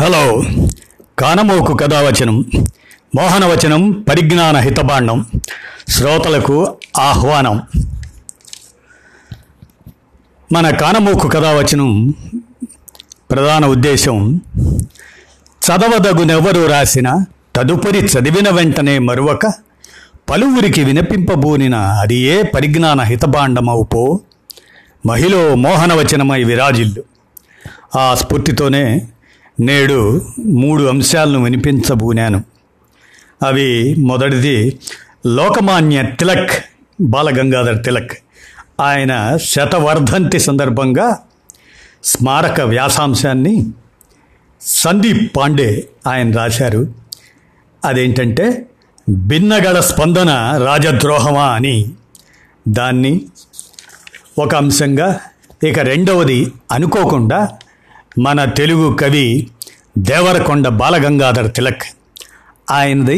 Hello. కానమోకు కథావచనం, మోహనవచనం, పరిజ్ఞాన హితభాండం శ్రోతలకు ఆహ్వానం. మన కానమోకు కథావచనం ప్రధాన ఉద్దేశం చదవదగునెవరు రాసిన, తదుపరి చదివిన వెంటనే మరొక పలువురికి వినిపింపబూనిన అది ఏ పరిజ్ఞాన హితభాండమవుపో మహిళ మోహనవచనమై విరాజిల్లు. ఆ స్ఫూర్తితోనే నేడు 3 అంశాలను వినిపించబూనాను. అవి: మొదటిది లోకమాన్య తిలక్, బాలగంగాధర్ తిలక్. ఆయన 100వ వర్ధంతి సందర్భంగా స్మారక వ్యాసాంశాన్ని సందీప్ పాండే ఆయన రాశారు. అదేంటంటే భిన్నగల స్పందన రాజద్రోహమా అని. దాన్ని ఒక అంశంగా. ఇక రెండవది అనుకోకుండా మన తెలుగు కవి దేవరకొండ బాలగంగాధర్ తిలక్. ఆయనది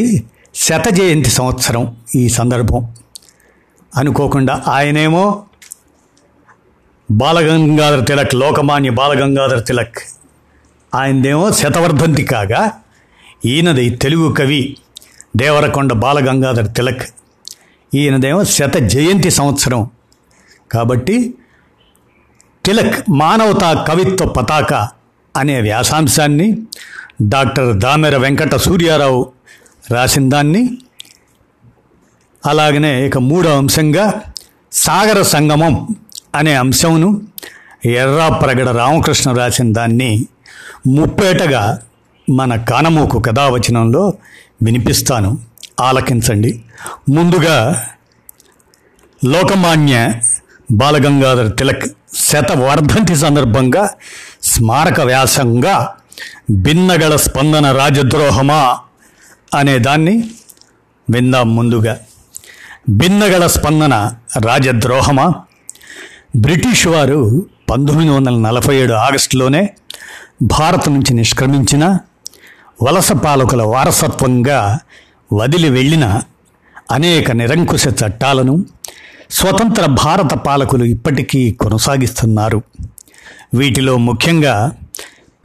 100వ జయంతి సంవత్సరం. ఈ సందర్భం అనుకోకుండా ఆయనేమో బాలగంగాధర్ తిలక్, లోకమాన్య బాలగంగాధర్ తిలక్ ఆయనదేమో 100వ వర్ధంతి కాగా, ఈయనది తెలుగు కవి దేవరకొండ బాలగంగాధర్ తిలక్ ఈయనదేమో 100వ జయంతి సంవత్సరం. కాబట్టి తిలక్ మానవతా కవిత్వ పతాక అనే వ్యాసాంశాన్ని డాక్టర్ దామెర వెంకట సూర్యారావు రాసిన దాన్ని, అలాగనే ఇక 3వ అంశంగా సాగర సంగమం అనే అంశంను ఎర్రాప్రగడ రామకృష్ణ రాసిన దాన్ని ముప్పేటగా మన కానమోకు కథావచనంలో వినిపిస్తాను, ఆలకించండి. ముందుగా లోకమాన్య బాలగంగాధర్ తిలక్ 100వ వర్ధంతి సందర్భంగా స్మారక వ్యాసంగా భిన్నగల స్పందన రాజద్రోహమా అనే దాన్ని విందాం. ముందుగా భిన్నగల స్పందన రాజద్రోహమా. బ్రిటిష్ వారు 1947 ఆగస్టులోనే భారత్ నుంచి నిష్క్రమించిన, వలస పాలకుల వారసత్వంగా వదిలి వెళ్ళిన అనేక నిరంకుశ చట్టాలను స్వతంత్ర భారత పాలకులు ఇప్పటికీ కొనసాగిస్తున్నారు. వీటిలో ముఖ్యంగా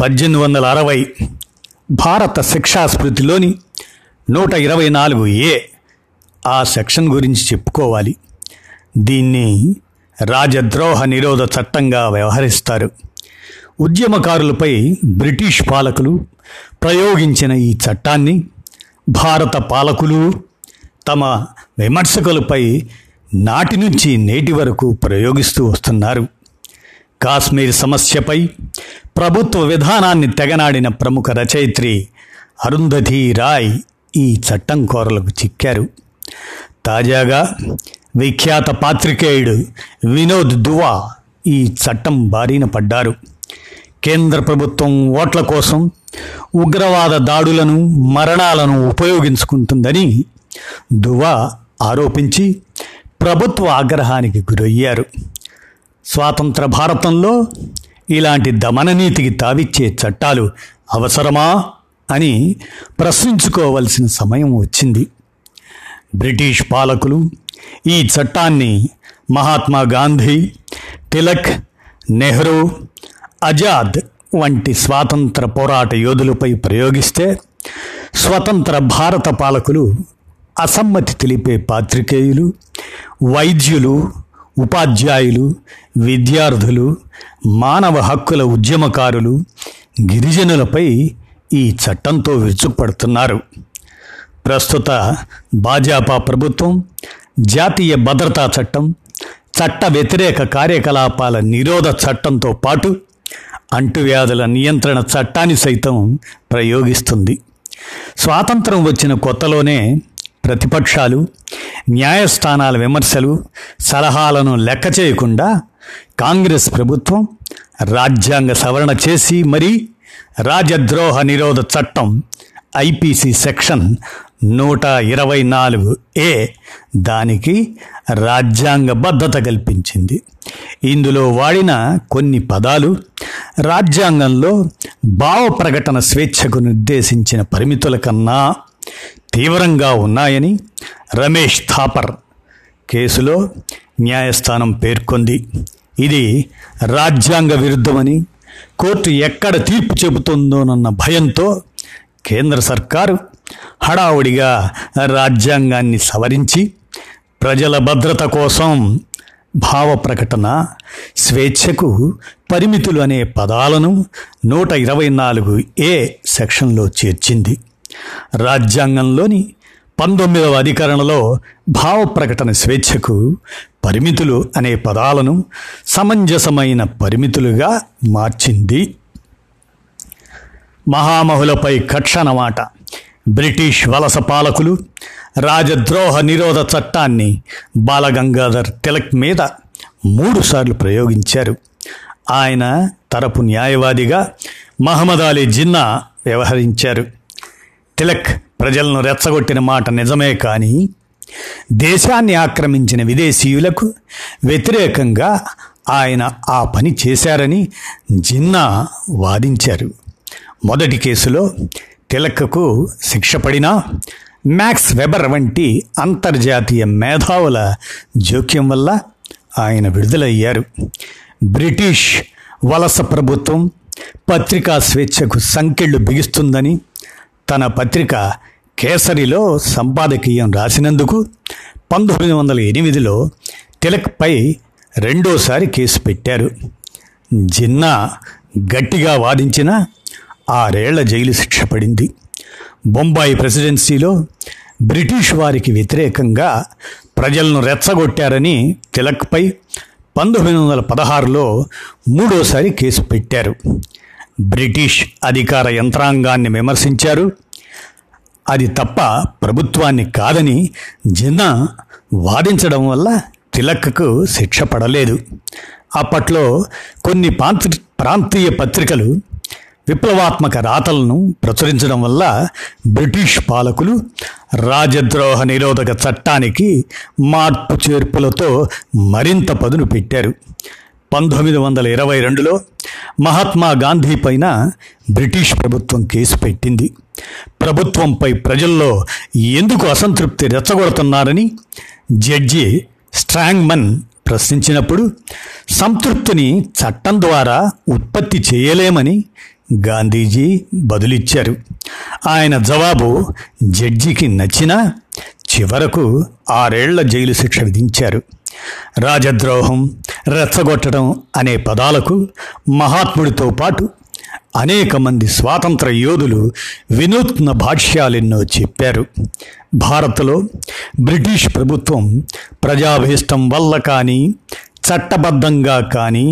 1860 భారత శిక్షా స్మృతిలోని 124A ఆ సెక్షన్ గురించి చెప్పుకోవాలి. దీన్ని రాజద్రోహ నిరోధ చట్టంగా వ్యవహరిస్తారు. ఉద్యమకారులపై బ్రిటిష్ పాలకులు ప్రయోగించిన ఈ చట్టాన్ని భారత పాలకులు తమ విమర్శకులపై నాటి నుంచి నేటి వరకు ప్రయోగిస్తూ వస్తున్నారు. కాశ్మీర్ సమస్యపై ప్రభుత్వ విధానాన్ని తెగనాడిన ప్రముఖ రచయిత్రి అరుంధతి రాయ్ ఈ చట్టం కోరలకు చిక్కారు. తాజాగా విఖ్యాత పాత్రికేయుడు వినోద్ దువా ఈ చట్టం బారిన పడ్డారు. కేంద్ర ప్రభుత్వం ఓట్ల కోసం ఉగ్రవాద దాడులను, మరణాలను ఉపయోగించుకుంటుందని దువా ఆరోపించి ప్రభుత్వ ఆగ్రహానికి గురయ్యారు. స్వాతంత్ర భారతంలో ఇలాంటి దమననీతికి తావిచ్చే చట్టాలు అవసరమా అని ప్రశ్నించుకోవలసిన సమయం వచ్చింది. బ్రిటిష్ పాలకులు ఈ చట్టాన్ని మహాత్మా గాంధీ, తిలక్, నెహ్రూ, ఆజాద్ వంటి స్వాతంత్ర పోరాట యోధులపై ప్రయోగిస్తే స్వతంత్ర భారత పాలకులు అసమ్మతి తెలిపే పాత్రికేయులు, వైద్యులు, ఉపాధ్యాయులు, విద్యార్థులు, మానవ హక్కుల ఉద్యమకారులు, గిరిజనులపై ఈ చట్టంతో విరుచుకుపడుతున్నారు. ప్రస్తుత భాజపా ప్రభుత్వం జాతీయ భద్రతా చట్టం, చట్ట వ్యతిరేక కార్యకలాపాల నిరోధ చట్టంతో పాటు అంటువ్యాధుల నియంత్రణ చట్టాన్ని సైతం ప్రయోగిస్తుంది. స్వాతంత్రం వచ్చిన కొత్తలోనే ప్రతిపక్షాలు న్యాయస్థానాల విమర్శలు, సలహాలను లెక్క చేయకుండా కాంగ్రెస్ ప్రభుత్వం రాజ్యాంగ సవరణ చేసి మరీ రాజద్రోహ నిరోధ చట్టం ఐపీసీ సెక్షన్ 124A దానికి రాజ్యాంగబద్ధత కల్పించింది. ఇందులో వాడిన కొన్ని పదాలు రాజ్యాంగంలో భావ ప్రకటన స్వేచ్ఛకు నిర్దేశించిన పరిమితుల కన్నా తీవ్రంగా ఉన్నాయని రమేష్ థాపర్ కేసులో న్యాయస్థానం పేర్కొంది. ఇది రాజ్యాంగ విరుద్ధమని కోర్టు ఎక్కడ తీర్పు చెబుతుందోనన్న భయంతో కేంద్ర సర్కారు హడావుడిగా రాజ్యాంగాన్ని సవరించి ప్రజల భద్రత కోసం భావ ప్రకటన, స్వేచ్ఛకు పరిమితులు అనే పదాలను 124A సెక్షన్లో చేర్చింది. రాజ్యాంగంలోని 19వ అధికరణలో భావ ప్రకటన స్వేచ్ఛకు పరిమితులు అనే పదాలను సమంజసమైన పరిమితులుగా మార్చింది. మహామహులపై కక్ష అన్నమాట. బ్రిటిష్ వలస పాలకులు రాజద్రోహ నిరోధ చట్టాన్ని బాలగంగాధర్ తిలక్ మీద 3 సార్లు ప్రయోగించారు. ఆయన తరపు న్యాయవాదిగా మహమ్మద్ అలీ జిన్నా వ్యవహరించారు. తిలక్ ప్రజలను రెచ్చగొట్టిన మాట నిజమే, కానీ దేశాన్ని ఆక్రమించిన విదేశీయులకు వ్యతిరేకంగా ఆయన ఆ పని చేశారని జిన్నా వాదించారు. మొదటి కేసులో తిలక్కు శిక్ష పడినా మ్యాక్స్ వెబర్ వంటి అంతర్జాతీయ మేధావుల జోక్యం వల్ల ఆయన విడుదలయ్యారు. బ్రిటిష్ వలస ప్రభుత్వం పత్రికా స్వేచ్ఛకు సంకెళ్లు బిగిస్తుందని తన పత్రిక కేసరిలో సంపాదకీయం రాసినందుకు 1908లో తిలక్పై రెండోసారి కేసు పెట్టారు. జిన్నా గట్టిగా వాదించిన 6 ఏళ్ల జైలు శిక్ష పడింది. బొంబాయి ప్రెసిడెన్సీలో బ్రిటిష్ వారికి వ్యతిరేకంగా ప్రజలను రెచ్చగొట్టారని తిలక్పై 1916లో 3ఓసారి కేసు పెట్టారు. బ్రిటిష్ అధికార యంత్రాంగాన్ని విమర్శించారు. అది తప్ప ప్రభుత్వాన్ని కాదని జిన్నా వాదించడం వల్ల తిలక్కు శిక్ష పడలేదు. అప్పట్లో కొన్ని ప్రాంతీయ పత్రికలు విప్లవాత్మక రాతలను ప్రచురించడం వల్ల బ్రిటిష్ పాలకులు రాజద్రోహ నిరోధక చట్టానికి మార్పు చేర్పులతో మరింత పదును పెట్టారు. 1922లో మహాత్మా గాంధీ పైన బ్రిటిష్ ప్రభుత్వం కేసు పెట్టింది. ప్రభుత్వంపై ప్రజల్లో ఎందుకు అసంతృప్తి రెచ్చగొడుతున్నారని జడ్జి స్ట్రాంగ్మన్ ప్రశ్నించినప్పుడు సంతృప్తిని చట్టం ద్వారా ఉత్పత్తి చేయలేమని గాంధీజీ బదులిచ్చారు. ఆయన జవాబు జడ్జికి నచ్చినా చివరకు 6 ఏళ్ల జైలు శిక్ష విధించారు. రాజద్రోహం, రెచ్చగొట్టడం అనే పదాలకు మహాత్ముడితో పాటు అనేక మంది స్వాతంత్ర యోధులు వినూత్న భాష్యాలెన్నో చెప్పారు. భారత్లో బ్రిటిష్ ప్రభుత్వం ప్రజాభీష్టం వల్ల కానీ చట్టబద్ధంగా కానీ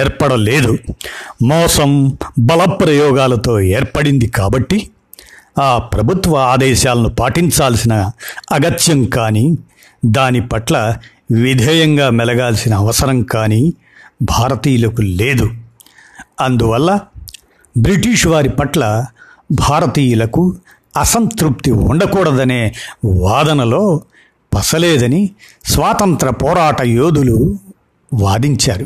ఏర్పడలేదు. మోసం, బలప్రయోగాలతో ఏర్పడింది. కాబట్టి ఆ ప్రభుత్వ ఆదేశాలను పాటించాల్సిన అగత్యం కానీ, దాని పట్ల విధేయంగా మెలగాల్సిన అవసరం కానీ భారతీయులకు లేదు. అందువల్ల బ్రిటిష్ వారి పట్ల భారతీయులకు అసంతృప్తి ఉండకూడదనే వాదనలో పసలేదని స్వాతంత్ర పోరాట యోధులు వాదించారు.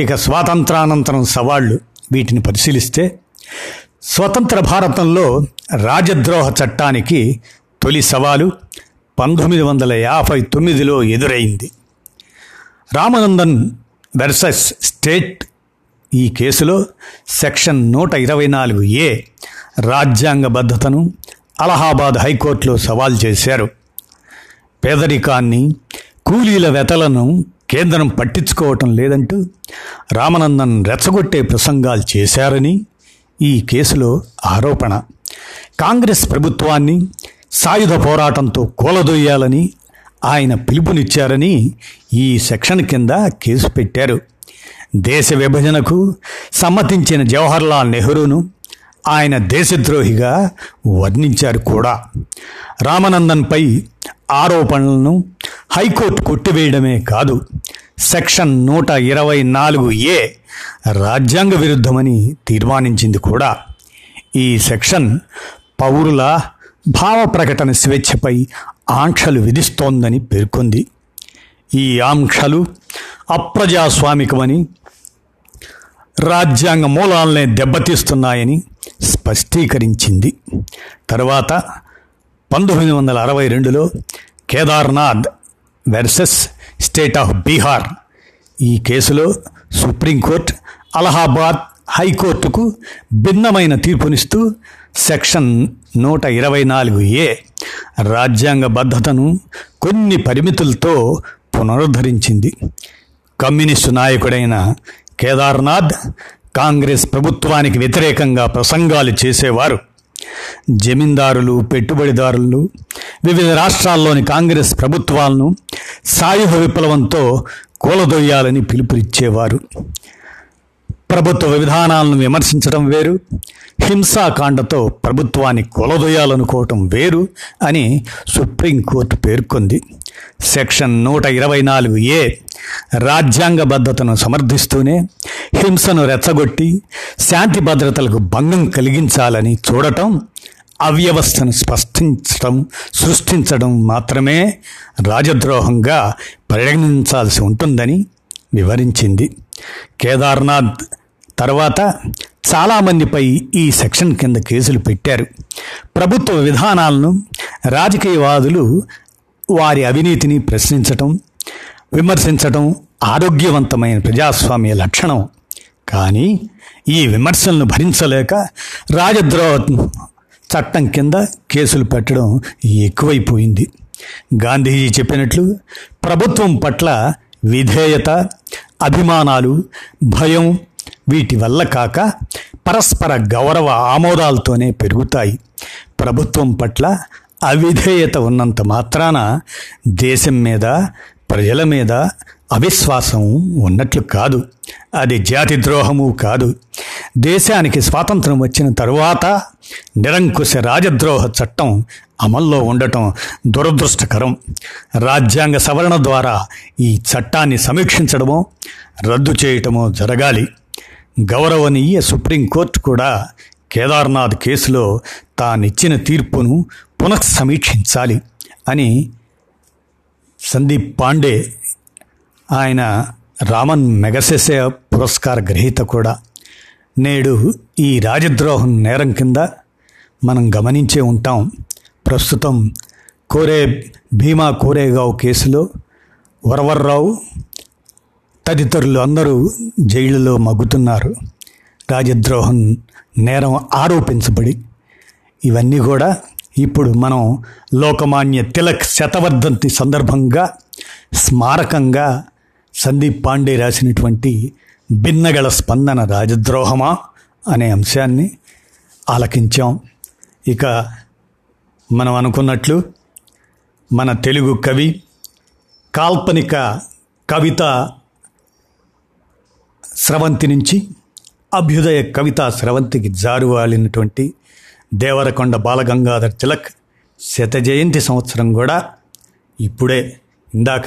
ఇక స్వాతంత్రానంతరం సవాళ్లు, వీటిని పరిశీలిస్తే స్వతంత్ర భారతంలో రాజద్రోహ చట్టానికి తొలి సవాలు 1959లో ఎదురైంది. రామనందన్ వెర్సెస్ స్టేట్ ఈ కేసులో సెక్షన్ 124A రాజ్యాంగబద్ధతను అలహాబాద్ హైకోర్టులో సవాల్ చేశారు. పేదరికాన్ని, కూలీల వెతలను కేంద్రం పట్టించుకోవటం లేదంటూ రామనందన్ రెచ్చగొట్టే ప్రసంగాలు చేశారని ఈ కేసులో ఆరోపణ. కాంగ్రెస్ ప్రభుత్వాన్ని సాయుధ పోరాటంతో కూలదొయ్యాలని ఆయన పిలుపునిచ్చారని ఈ సెక్షన్ కింద కేసు పెట్టారు. దేశ విభజనకు సమ్మతించిన జవహర్లాల్ నెహ్రూను ఆయన దేశద్రోహిగా వర్ణించారు కూడా. రామనందన్పై ఆరోపణలను హైకోర్టు కొట్టివేయడమే కాదు, సెక్షన్ 124A రాజ్యాంగ విరుద్ధమని తీర్మానించింది కూడా. ఈ సెక్షన్ పౌరుల భావ ప్రకటన స్వేచ్ఛపై ఆంక్షలు విధిస్తోందని పేర్కొంది. ఈ ఆంక్షలు అప్రజాస్వామికమని, రాజ్యాంగ మూలాలనే దెబ్బతీస్తున్నాయని స్పష్టీకరించింది. తర్వాత 1962లో Kedarnath versus state of Bihar ఈ కేసులో సుప్రీంకోర్టు అలహాబాద్ హైకోర్టుకు భిన్నమైన తీర్పునిస్తూ సెక్షన్ 124A రాజ్యాంగ బద్ధతను కొన్ని పరిమితులతో పునరుద్ధరించింది. కమ్యూనిస్టు నాయకుడైన కేదార్నాథ్ కాంగ్రెస్ ప్రభుత్వానికి వ్యతిరేకంగా ప్రసంగాలు చేసేవారు. జమీందారులు, పెట్టుబడిదారులు వివిధ రాష్ట్రాల్లోని కాంగ్రెస్ ప్రభుత్వాలను సాయుధ విప్లవంతో కూలదొయ్యాలని పిలుపునిచ్చేవారు. ప్రభుత్వ విధానాలను విమర్శించడం వేరు, హింసాకాండతో ప్రభుత్వాన్ని కూలదొయ్యాలనుకోవటం వేరు అని సుప్రీంకోర్టు పేర్కొంది. సెక్షన్ 124A రాజ్యాంగ బద్ధతను సమర్థిస్తూనే హింసను రెచ్చగొట్టి శాంతి భద్రతలకు భంగం కలిగించాలని చూడటం, అవ్యవస్థను సృష్టించడం మాత్రమే రాజద్రోహంగా పరిగణించాల్సి ఉంటుందని వివరించింది. కేదార్నాథ్ తర్వాత చాలామందిపై ఈ సెక్షన్ కింద కేసులు పెట్టారు. ప్రభుత్వ విధానాలను రాజకీయవాదులు వారి అవినీతిని ప్రశ్నించటం, విమర్శించటం ఆరోగ్యవంతమైన ప్రజాస్వామ్య లక్షణం. కానీ ఈ విమర్శలను భరించలేక రాజద్రోహ చట్టం కింద కేసులు పెట్టడం ఎక్కువైపోయింది. గాంధీజీ చెప్పినట్లు ప్రభుత్వం పట్ల విధేయత, అభిమానాలు, భయం వీటి వల్ల కాక పరస్పర గౌరవ ఆమోదాలతోనే పెరుగుతాయి. ప్రభుత్వం పట్ల అవిధేయత ఉన్నంత మాత్రాన దేశం మీద, ప్రజల మీద అవిశ్వాసం ఉన్నట్లు కాదు. అది జాతి ద్రోహము కాదు. దేశానికి స్వాతంత్రం వచ్చిన తరువాత నిరంకుశ రాజద్రోహ చట్టం అమల్లో ఉండటం దురదృష్టకరం. రాజ్యాంగ సవరణ ద్వారా ఈ చట్టాన్ని సమీక్షించడమో రద్దు చేయటమో జరగాలి. గౌరవనీయ సుప్రీంకోర్టు కూడా కేదార్నాథ్ కేసులో తానిచ్చిన తీర్పును పునఃసమీక్షించాలి అని సందీప్ పాండే, ఆయన రామన్ మెగసెసే పురస్కార గ్రహీత కూడా, నేడు ఈ రాజద్రోహం నేరం కింద మనం గమనించే ఉంటాం. ప్రస్తుతం భీమా కోరేగావ్ కేసులో వరవర్రావు తదితరులు అందరూ జైలులో మగ్గుతున్నారు రాజద్రోహం నేరం ఆరోపించబడి. ఇవన్నీ కూడా ఇప్పుడు మనం లోకమాన్య తిలక్ శతవర్ధంతి సందర్భంగా స్మారకంగా సందీప్ పాండే రాసినటువంటి భిన్నగల స్పందన రాజద్రోహమా అనే అంశాన్ని ఆలకించాం. ఇక మనం అనుకున్నట్లు మన తెలుగు కవి, కాల్పనిక కవిత స్రవంతి నుంచి అభ్యుదయ కవితా స్రవంతికి జారువాలినటువంటి దేవరకొండ బాలగంగాధర్ తిలక్ 100వ జయంతి సంవత్సరం కూడా ఇప్పుడే ఇందాక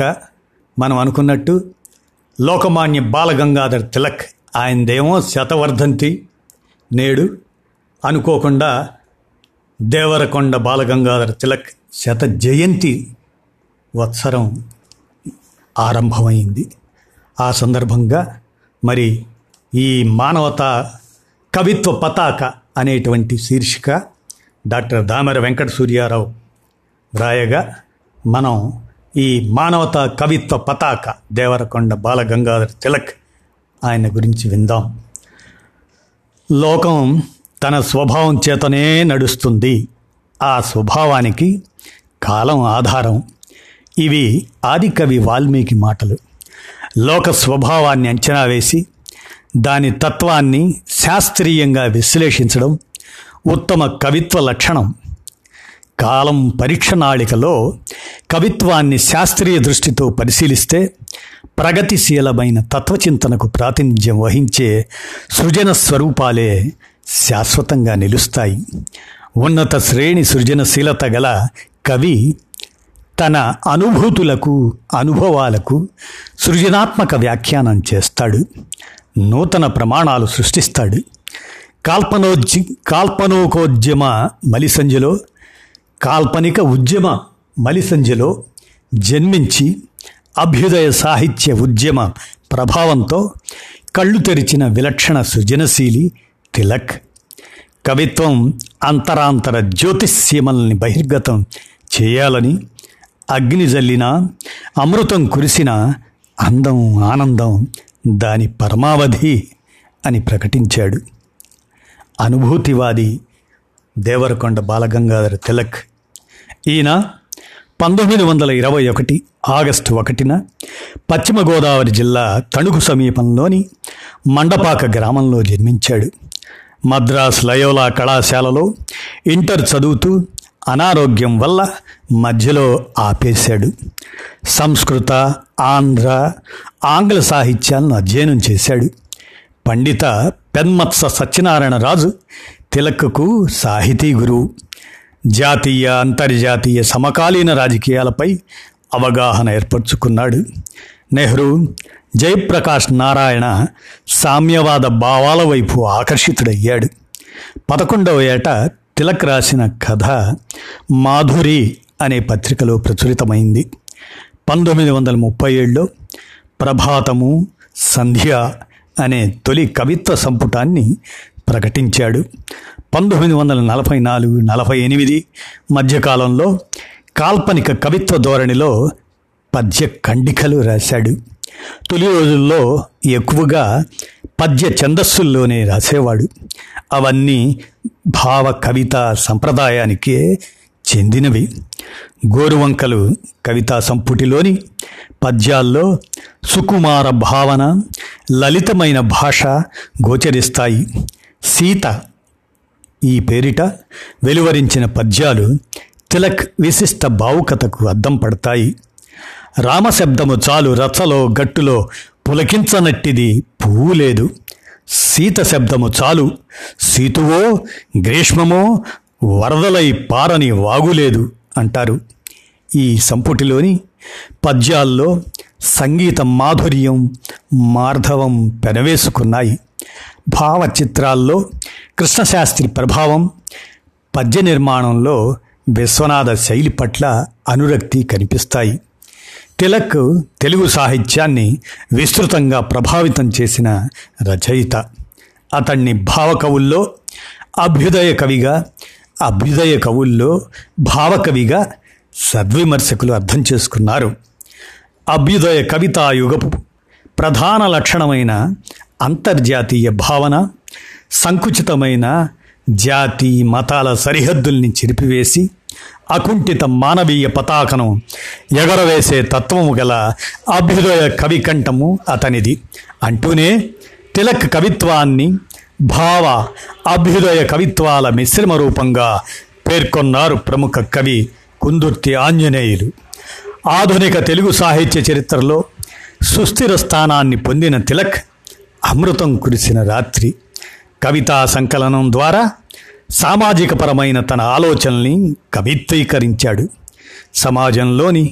మనం అనుకున్నట్టు లోకమాన్య బాలగంగాధర్ తిలక్ ఆయనదేమో 100వ వర్ధంతి నేడు, అనుకోకుండా దేవరకొండ బాలగంగాధర్ తిలక్ 100వ జయంతి వత్సరం ఆరంభమైంది. ఆ సందర్భంగా మరి ఈ మానవతా కవిత్వ పతాక అనేటువంటి శీర్షిక డాక్టర్ దామెర వెంకట సూర్యారావు రాయగా మనం ఈ మానవతా కవిత్వ పతాక దేవరకొండ బాలగంగాధర్ తిలక్ ఆయన గురించి విందాం. లోకం తన స్వభావం చేతనే నడుస్తుంది, ఆ స్వభావానికి కాలం ఆధారం. ఇవి ఆదికవి వాల్మీకి మాటలు. లోక స్వభావాన్ని అంచనా వేసి దాని తత్వాన్ని శాస్త్రీయంగా విశ్లేషించడం ఉత్తమ కవిత్వ లక్షణం. కాలం పరీక్ష నాళికలో కవిత్వాన్ని శాస్త్రీయ దృష్టితో పరిశీలిస్తే ప్రగతిశీలమైన తత్వచింతనకు ప్రాతినిధ్యం వహించే సృజన స్వరూపాలే శాశ్వతంగా నిలుస్తాయి. ఉన్నత శ్రేణి సృజనశీలత గల కవి తన అనుభూతులకు, అనుభవాలకు సృజనాత్మక వ్యాఖ్యానం చేస్తాడు, నూతన ప్రమాణాలు సృష్టిస్తాడు. కాల్పనోకోద్యమ మలిసంజలో, కాల్పనిక ఉద్యమ మలిసంజలో జన్మించి అభ్యుదయ సాహిత్య ఉద్యమ ప్రభావంతో కళ్ళు తెరిచిన విలక్షణ సృజనశీలి తిలక్. కవిత్వం అంతరాంతర జ్యోతిష్యమల్ని బహిర్గతం చేయాలని అగ్ని జల్లినా, అమృతం కురిసినా అందం, ఆనందం దాని పరమావధి అని ప్రకటించాడు. అనుభూతివాది దేవరకొండ బాలగంగాధర తిలక్ ఈయన 1921 ఆగస్టు 1న పశ్చిమ గోదావరి జిల్లా తణుకు సమీపంలోని మండపాక గ్రామంలో జన్మించాడు. మద్రాస్ లయోలా కళాశాలలో ఇంటర్ చదువుతూ అనారోగ్యం వల్ల మధ్యలో ఆపేశాడు. సంస్కృత, ఆంగ్ల సాహిత్యాలను అధ్యయనం చేశాడు. పండిత పెన్మత్స సత్యనారాయణరాజు తిలక్కు సాహితీ గురువు. జాతీయ, అంతర్జాతీయ సమకాలీన రాజకీయాలపై అవగాహన ఏర్పరచుకున్నాడు. నెహ్రూ, జయప్రకాష్ నారాయణ సామ్యవాద భావాల వైపు ఆకర్షితుడయ్యాడు. 11వ ఏట తిలక్ రాసిన కథ మాధురి అనే పత్రికలో ప్రచురితమైంది. 1937లో ప్రభాతము, సంధ్య అనే తొలి కవిత్వ సంపుటాన్ని ప్రకటించాడు. 1944-48 మధ్యకాలంలో కాల్పనిక కవిత్వ ధోరణిలో పద్య ఖండికలు రాశాడు. తొలి రోజుల్లో ఎక్కువగా పద్య ఛందస్సుల్లోనే రాసేవాడు. అవన్నీ భావ కవిత సంప్రదాయానికే చెందినవి. గోరువంకలు కవితా సంపుటిలోని పద్యాల్లో సుకుమార భావన, లలితమైన భాష గోచరిస్తాయి. సీత ఈ పేరిట వెలువరించిన పద్యాలు తిలక్ విశిష్ట భావుకతకు అద్దం పడతాయి. రామశబ్దము చాలు రచ్చలో గట్టులో పులకించనట్టిది పువ్వు లేదు, సీత శబ్దము చాలు సీతువో గ్రీష్మమో వరదలై పారని వాగులేదు అంటారు. ఈ సంపుటిలోని పద్యాల్లో సంగీత మాధుర్యం, మార్ధవం పెనవేసుకున్నాయి. భావచిత్రాల్లో కృష్ణశాస్త్రి ప్రభావం, పద్య నిర్మాణంలో విశ్వనాథ శైలి పట్ల అనురక్తి కనిపిస్తాయి. తిలక్ తెలుగు సాహిత్యాన్ని విస్తృతంగా ప్రభావితం చేసిన రచయిత. అతన్ని భావకవుల్లో అభ్యుదయ కవిగా, అభ్యుదయ కవుల్లో భావకవిగా సద్విమర్శకులు అర్థం చేసుకున్నారు. అభ్యుదయ కవితాయుగపు ప్రధాన లక్షణమైన అంతర్జాతీయ భావన, సంకుచితమైన జాతి మతాల సరిహద్దుల్ని చెరిపివేసి అకుంఠిత మానవీయ పతాకను ఎగరవేసే తత్వము గల అభ్యుదయ కవి కంఠము అతనిది అంటూనే తిలక్ కవిత్వాన్ని భావ అభ్యుదయ కవిత్వాల మిశ్రమ రూపంగా పేర్కొన్నారు ప్రముఖ కవి కుందుర్తి ఆంజనేయులు. ఆధునిక తెలుగు సాహిత్య చరిత్రలో సుస్థిర స్థానాన్ని పొందిన తిలక్ అమృతం కురిసిన రాత్రి కవితా సంకలనం ద్వారా సామాజికపరమైన తన ఆలోచనల్ని కవిత్వీకరించాడు. సమాజంలోని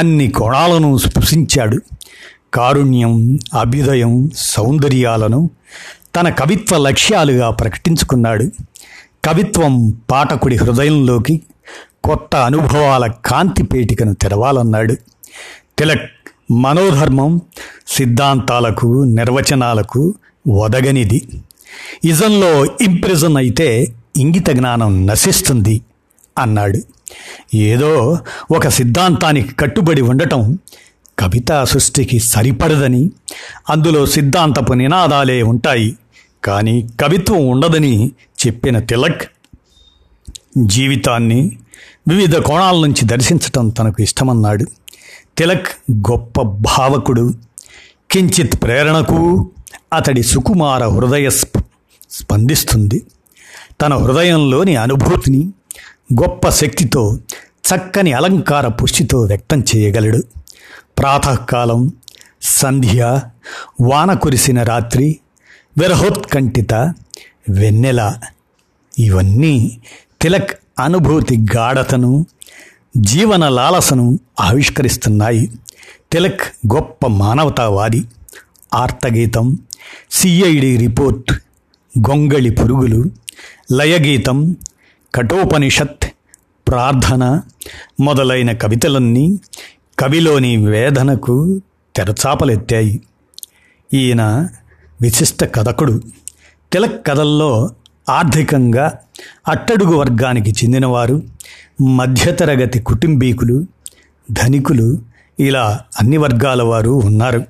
అన్ని కోణాలను స్పృశించాడు. కారుణ్యం, అభ్యుదయం, సౌందర్యాలను తన కవిత్వ లక్ష్యాలుగా ప్రకటించుకున్నాడు. కవిత్వం పాఠకుడి హృదయంలోకి కొత్త అనుభవాల కాంతిపేటికను తెరవాలన్నాడు. తిలక్ మనోధర్మం సిద్ధాంతాలకు, నిర్వచనాలకు ఒదగనిది. ఇజంలో ఇంప్రెషన్ అయితే ఇంగిత జ్ఞానం నశిస్తుంది అన్నాడు. ఏదో ఒక సిద్ధాంతానికి కట్టుబడి ఉండటం కవితా సృష్టికి సరిపడదని, అందులో సిద్ధాంతపు నినాదాలే ఉంటాయి కానీ కవిత్వం ఉండదని చెప్పిన తిలక్ జీవితాన్ని వివిధ కోణాల నుంచి దర్శించటం తనకు ఇష్టమన్నాడు. తిలక్ గొప్ప భావకుడు. కించిత్ ప్రేరణకు అతడి సుకుమార హృదయ స్పందిస్తుంది. తన హృదయంలోని అనుభూతిని గొప్ప శక్తితో, చక్కని అలంకార పుష్టితో వ్యక్తం చేయగలడు. ప్రాతకాలం, సంధ్య, వాన కురిసిన రాత్రి, విరహోత్కంఠిత వెన్నెల ఇవన్నీ తిలక్ అనుభూతి గాఢతను, జీవన లాలసను ఆవిష్కరిస్తున్నాయి. తిలక్ గొప్ప మానవతావాది. ఆర్తగీతం, సిఐడి రిపోర్ట్, గొంగళి పురుగులు, లయగీతం, కఠోపనిషత్, ప్రార్థన మొదలైన కవితలన్నీ కవిలోని వేదనకు తెరచాపలెత్తాయి. ఈయన విశిష్ట కథకుడు. తిలక్ కథల్లో ఆర్థికంగా అట్టడుగు వర్గానికి చెందినవారు, మధ్యతరగతి కుటుంబీకులు, ధనికులు ఇలా అన్ని వర్గాల వారు ఉన్నారు.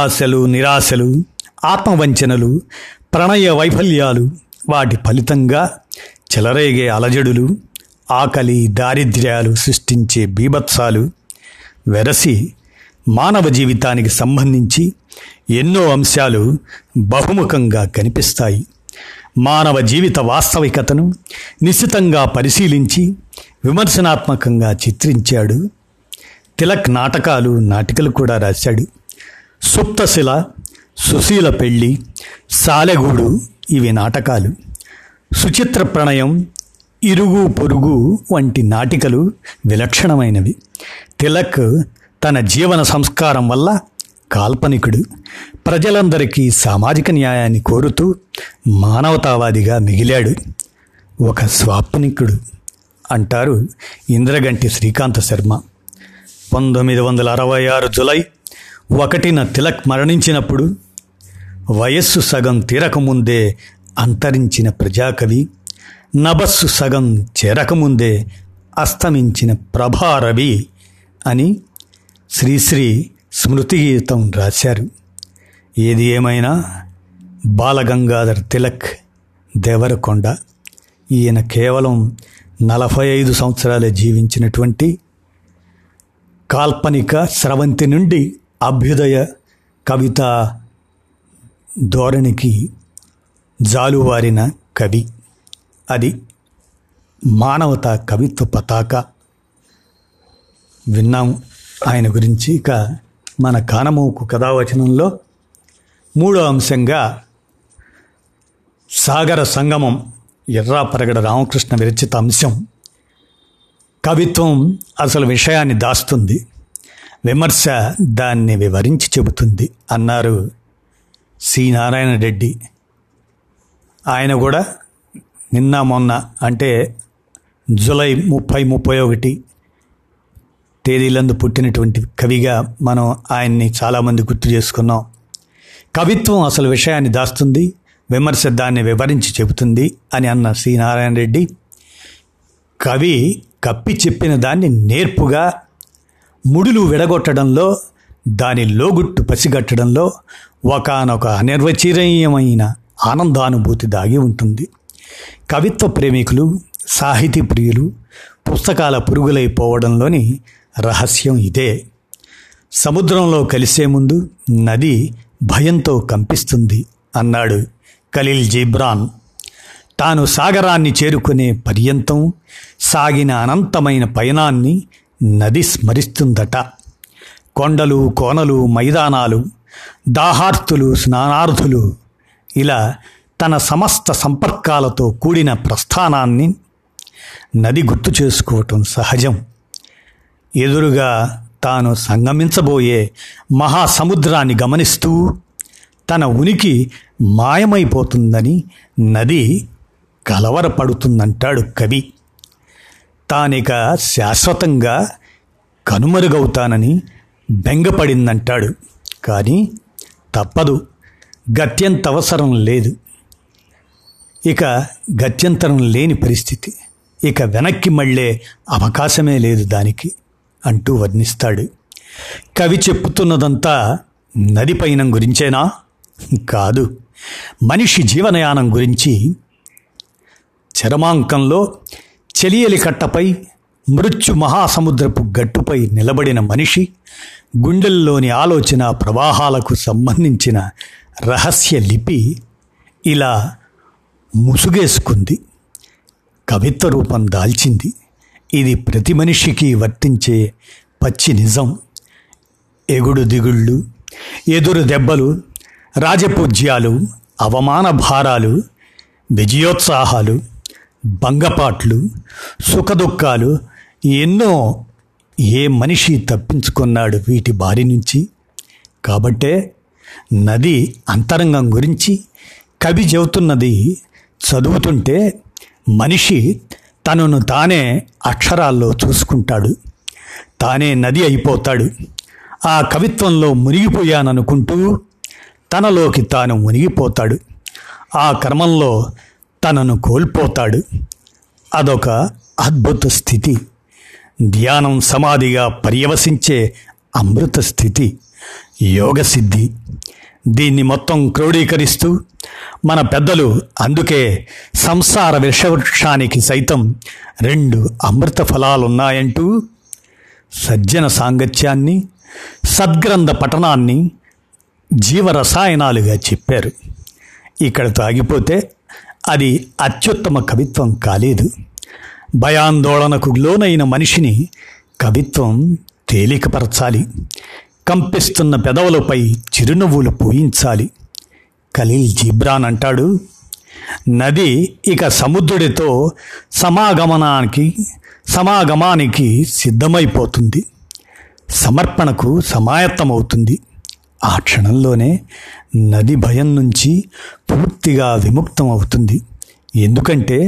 ఆశలు, నిరాశలు, ఆత్మవంచనలు, ప్రణయ వైఫల్యాలు, వాటి ఫలితంగా చెలరేగే అలజడులు, ఆకలి దారిద్ర్యాలు సృష్టించే బీభత్సాలు వెరసి మానవ జీవితానికి సంబంధించి ఎన్నో అంశాలు బహుముఖంగా కనిపిస్తాయి. మానవ జీవిత వాస్తవికతను నిశ్చితంగా పరిశీలించి విమర్శనాత్మకంగా చిత్రించాడు. తిలక్ నాటకాలు, నాటికలు కూడా రాశాడు. సుప్తశిల, సుశీల పెళ్ళి, సాలెగూడు ఇవి నాటకాలు. సుచిత్ర ప్రణయం, ఇరుగు పొరుగు వంటి నాటికలు విలక్షణమైనవి. తిలక్ తన జీవన సంస్కారం వల్ల కాల్పనికుడు, ప్రజలందరికీ సామాజిక న్యాయాన్ని కోరుతూ మానవతావాదిగా మిగిలాడు. ఒక స్వాప్నికుడు అంటారు ఇంద్రగంటి శ్రీకాంత శర్మ. 1966 జూలై 1న తిలక్ మరణించినప్పుడు వయస్సు సగం తీరకముందే అంతరించిన ప్రజాకవి, నభస్సు సగం చేరకముందే అస్తమించిన ప్రభారవి అని శ్రీశ్రీ స్మృతి గీతం రాశారు. ఏది ఏమైనా బాలగంగాధర్ తిలక్ దేవరకొండ. ఈయన కేవలం 45 సంవత్సరాలే జీవించినటువంటి కాల్పనిక స్రవంతి నుండి అభ్యుదయ కవిత ధోరణికి జాలువారిన కవి. అది మానవతా కవిత్వ పతాక. విన్నాము ఆయన గురించి. ఇక మన కానమోకు కథావచనంలో మూడో అంశంగా సాగర సంగమం, ఎర్రాప్రగడ రామకృష్ణ విరచిత అంశం. కవిత్వం అసలు విషయాన్ని దాస్తుంది, విమర్శ దాన్ని వివరించి చెబుతుంది అన్నారు సి. నారాయణ రెడ్డి. ఆయన కూడా నిన్న మొన్న అంటే జూలై 30, 31 తేదీలందు పుట్టినటువంటి కవిగా మనం ఆయన్ని చాలామంది గుర్తు చేసుకున్నాం. కవిత్వం అసలు విషయాన్ని దాస్తుంది, విమర్శ దాన్ని వివరించి చెబుతుంది అని అన్న సి. నారాయణ రెడ్డి కవి కప్పి చెప్పిన దాన్ని నేర్పుగా ముడులు విడగొట్టడంలో, దాని లోగుట్టు పసిగట్టడంలో ఒకానొక అనిర్వచనీయమైన ఆనందానుభూతి దాగి ఉంటుంది. కవిత్వ ప్రేమికులు, సాహితీ ప్రియులు పుస్తకాల పురుగులైపోవడంలోని రహస్యం ఇదే. సముద్రంలో కలిసే ముందు నది భయంతో కంపిస్తుంది అన్నాడు ఖలీల్ గిబ్రాన్. తాను సాగరాన్ని చేరుకునే పర్యంతం సాగిన అనంతమైన పయనాన్ని నది స్మరిస్తుందట. కొండలు, కోనలు, మైదానాలు, దాహార్తులు, స్నానార్థులు ఇలా తన సమస్త సంపర్కాలతో కూడిన ప్రస్థానాన్ని నది గుర్తు చేసుకోవటం సహజం. ఎదురుగా తాను సంగమించబోయే మహాసముద్రాన్ని గమనిస్తూ తన ఉనికి మాయమైపోతుందని నది కలవరపడుతుందంటాడు కవి. తానిక శాశ్వతంగా కనుమరుగవుతానని బెంగపడిందంటాడు. కానీ తప్పదు, గత్యంతవసరం లేదు. ఇక గత్యంతరం లేని పరిస్థితి, ఇక వెనక్కి మళ్ళే అవకాశమే లేదు దానికి అంటూ వర్ణిస్తాడు. కవి చెప్పుతున్నదంతా నది పయనం గురించేనా? కాదు, మనిషి జీవనయానం గురించి. చరమాంకంలో చెలియలి కట్టపై, మృత్యు మహాసముద్రపు గట్టుపై నిలబడిన మనిషి గుండెల్లోని ఆలోచన ప్రవాహాలకు సంబంధించిన రహస్య లిపి ఇలా ముసుగేసుకుంది, కవిత్వ రూపం దాల్చింది. ఇది ప్రతి మనిషికి వర్తించే పచ్చి నిజం. ఎగుడు దిగుళ్ళు, ఎదురు దెబ్బలు, రాజపూజ్యాలు, అవమాన భారాలు, విజయోత్సాహాలు, భంగపాట్లు, సుఖదుఖాలు ఎన్నో. ఏ మనిషి తప్పించుకున్నాడు వీటి బారి నుంచి? కాబట్టే నది అంతరంగం గురించి కవి చెబుతున్నది చదువుతుంటే మనిషి తనను తానే అక్షరాల్లో చూసుకుంటాడు, తానే నది అయిపోతాడు. ఆ కవిత్వంలో మునిగిపోయాననుకుంటూ తనలోకి తాను మునిగిపోతాడు. ఆ క్రమంలో తనను కోల్పోతాడు. అదొక అద్భుత స్థితి, ధ్యానం సమాధిగా పర్యవసించే అమృత స్థితి, యోగసిద్ధి. దీన్ని మొత్తం క్రోడీకరిస్తూ మన పెద్దలు అందుకే సంసార విషవృక్షానికి సైతం 2 అమృత ఫలాలున్నాయంటూ సజ్జన సాంగత్యాన్ని, సద్గ్రంథ పఠనాన్ని జీవరసాయనాలుగా చెప్పారు. ఇక్కడతో ఆగిపోతే అది అత్యుత్తమ కవిత్వం కాలేదు. భయాందోళనకు లోనైన మనిషిని కవిత్వం తేలికపరచాలి, కంపిస్తున్న పెదవులపై చిరునవ్వులు పూయించాలి. ఖలీల్ జిబ్రాన్ అంటాడు, నది ఇక సముద్రుడితో సమాగమానికి సిద్ధమైపోతుంది, సమర్పణకు సమాయత్తమవుతుంది. ఆ క్షణంలోనే నది భయం నుంచి పూర్తిగా విముక్తం అవుతుంది. ఎందుకంటే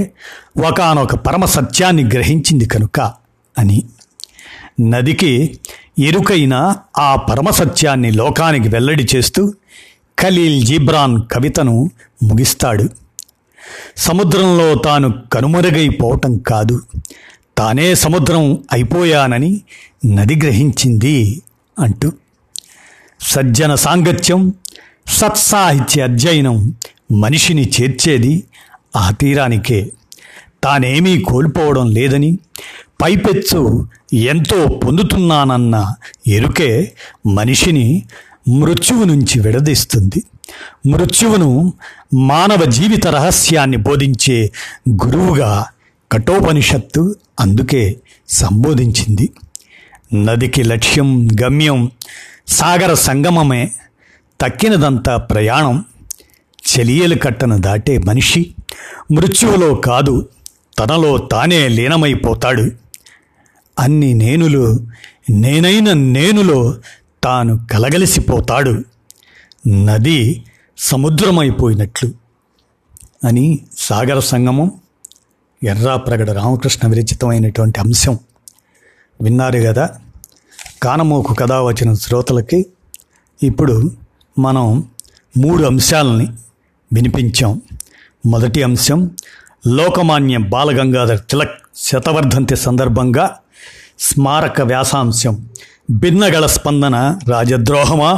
ఒకానొక పరమ సత్యాన్ని గ్రహించింది కనుక అని. నదికి ఎరుకైన ఆ పరమసత్యాన్ని లోకానికి వెల్లడి చేస్తూ ఖలీల్ జిబ్రాన్ కవితను ముగిస్తాడు. సముద్రంలో తాను కనుమరుగైపోవటం కాదు, తానే సముద్రం అయిపోయానని నది గ్రహించింది అంటూ. సజ్జన సాంగత్యం, సత్సాహిత్య అధ్యయనం మనిషిని చేర్చేది ఆ తీరానికే. తానేమీ కోల్పోవడం లేదని, పైపెచ్చు ఎంతో పొందుతున్నానన్న ఎరుకే మనిషిని మృత్యువు నుంచి విడదీస్తుంది. మృత్యువును మానవ జీవిత రహస్యాన్ని బోధించే గురువుగా కఠోపనిషత్తు అందుకే సంబోధించింది. నదికి లక్ష్యం గమ్యం సాగర సంగమమే, తక్కినదంతా ప్రయాణం. చెలియలు కట్టను దాటే మనిషి మృత్యువులో కాదు, తనలో తానే లీనమైపోతాడు. అన్ని నేనులు నేనైన నేనులో తాను కలగలిసిపోతాడు. నది సముద్రమైపోయినట్లు అని సాగర సంగమం, ఎర్రాప్రగడ రామకృష్ణ విరచితమైనటువంటి అంశం. విన్నారు కదా కానమోకు కథ వచ్చిన శ్రోతలకి. ఇప్పుడు మనం 3 అంశాలని వినిపించాం. మొదటి అంశం లోకమాన్య బాలగంగాధర్ తిలక్ శతవర్ధంతి సందర్భంగా స్మారక వ్యాసాంశం భిన్నగల స్పందన రాజద్రోహమా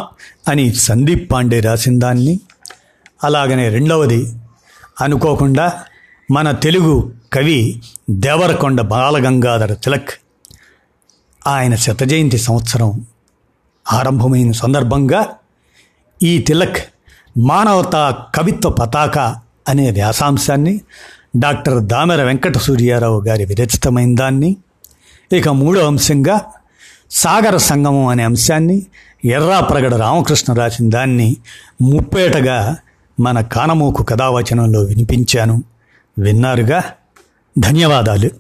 అని సందీప్ పాండే రాసిన దాన్ని. అలాగనే రెండవది అనుకోకుండా మన తెలుగు కవి దేవరకొండ బాలగంగాధర్ తిలక్ ఆయన 100వ జయంతి సంవత్సరం ఆరంభమైన సందర్భంగా ఈ తిలక్ మానవతా కవిత్వ పతాక అనే వ్యాసాంశాన్ని, డాక్టర్ దామెర వెంకట సూర్యారావు గారి విరచితమైన దాన్ని, ఇక 3వ అంశంగా సాగర సంగమం అనే అంశాన్ని ఎర్రాప్రగడ రామకృష్ణ రాసిన దాన్ని ముప్పేటగా మన కానమోకు కథావచనంలో వినిపించాను. విన్నారుగా, ధన్యవాదాలు.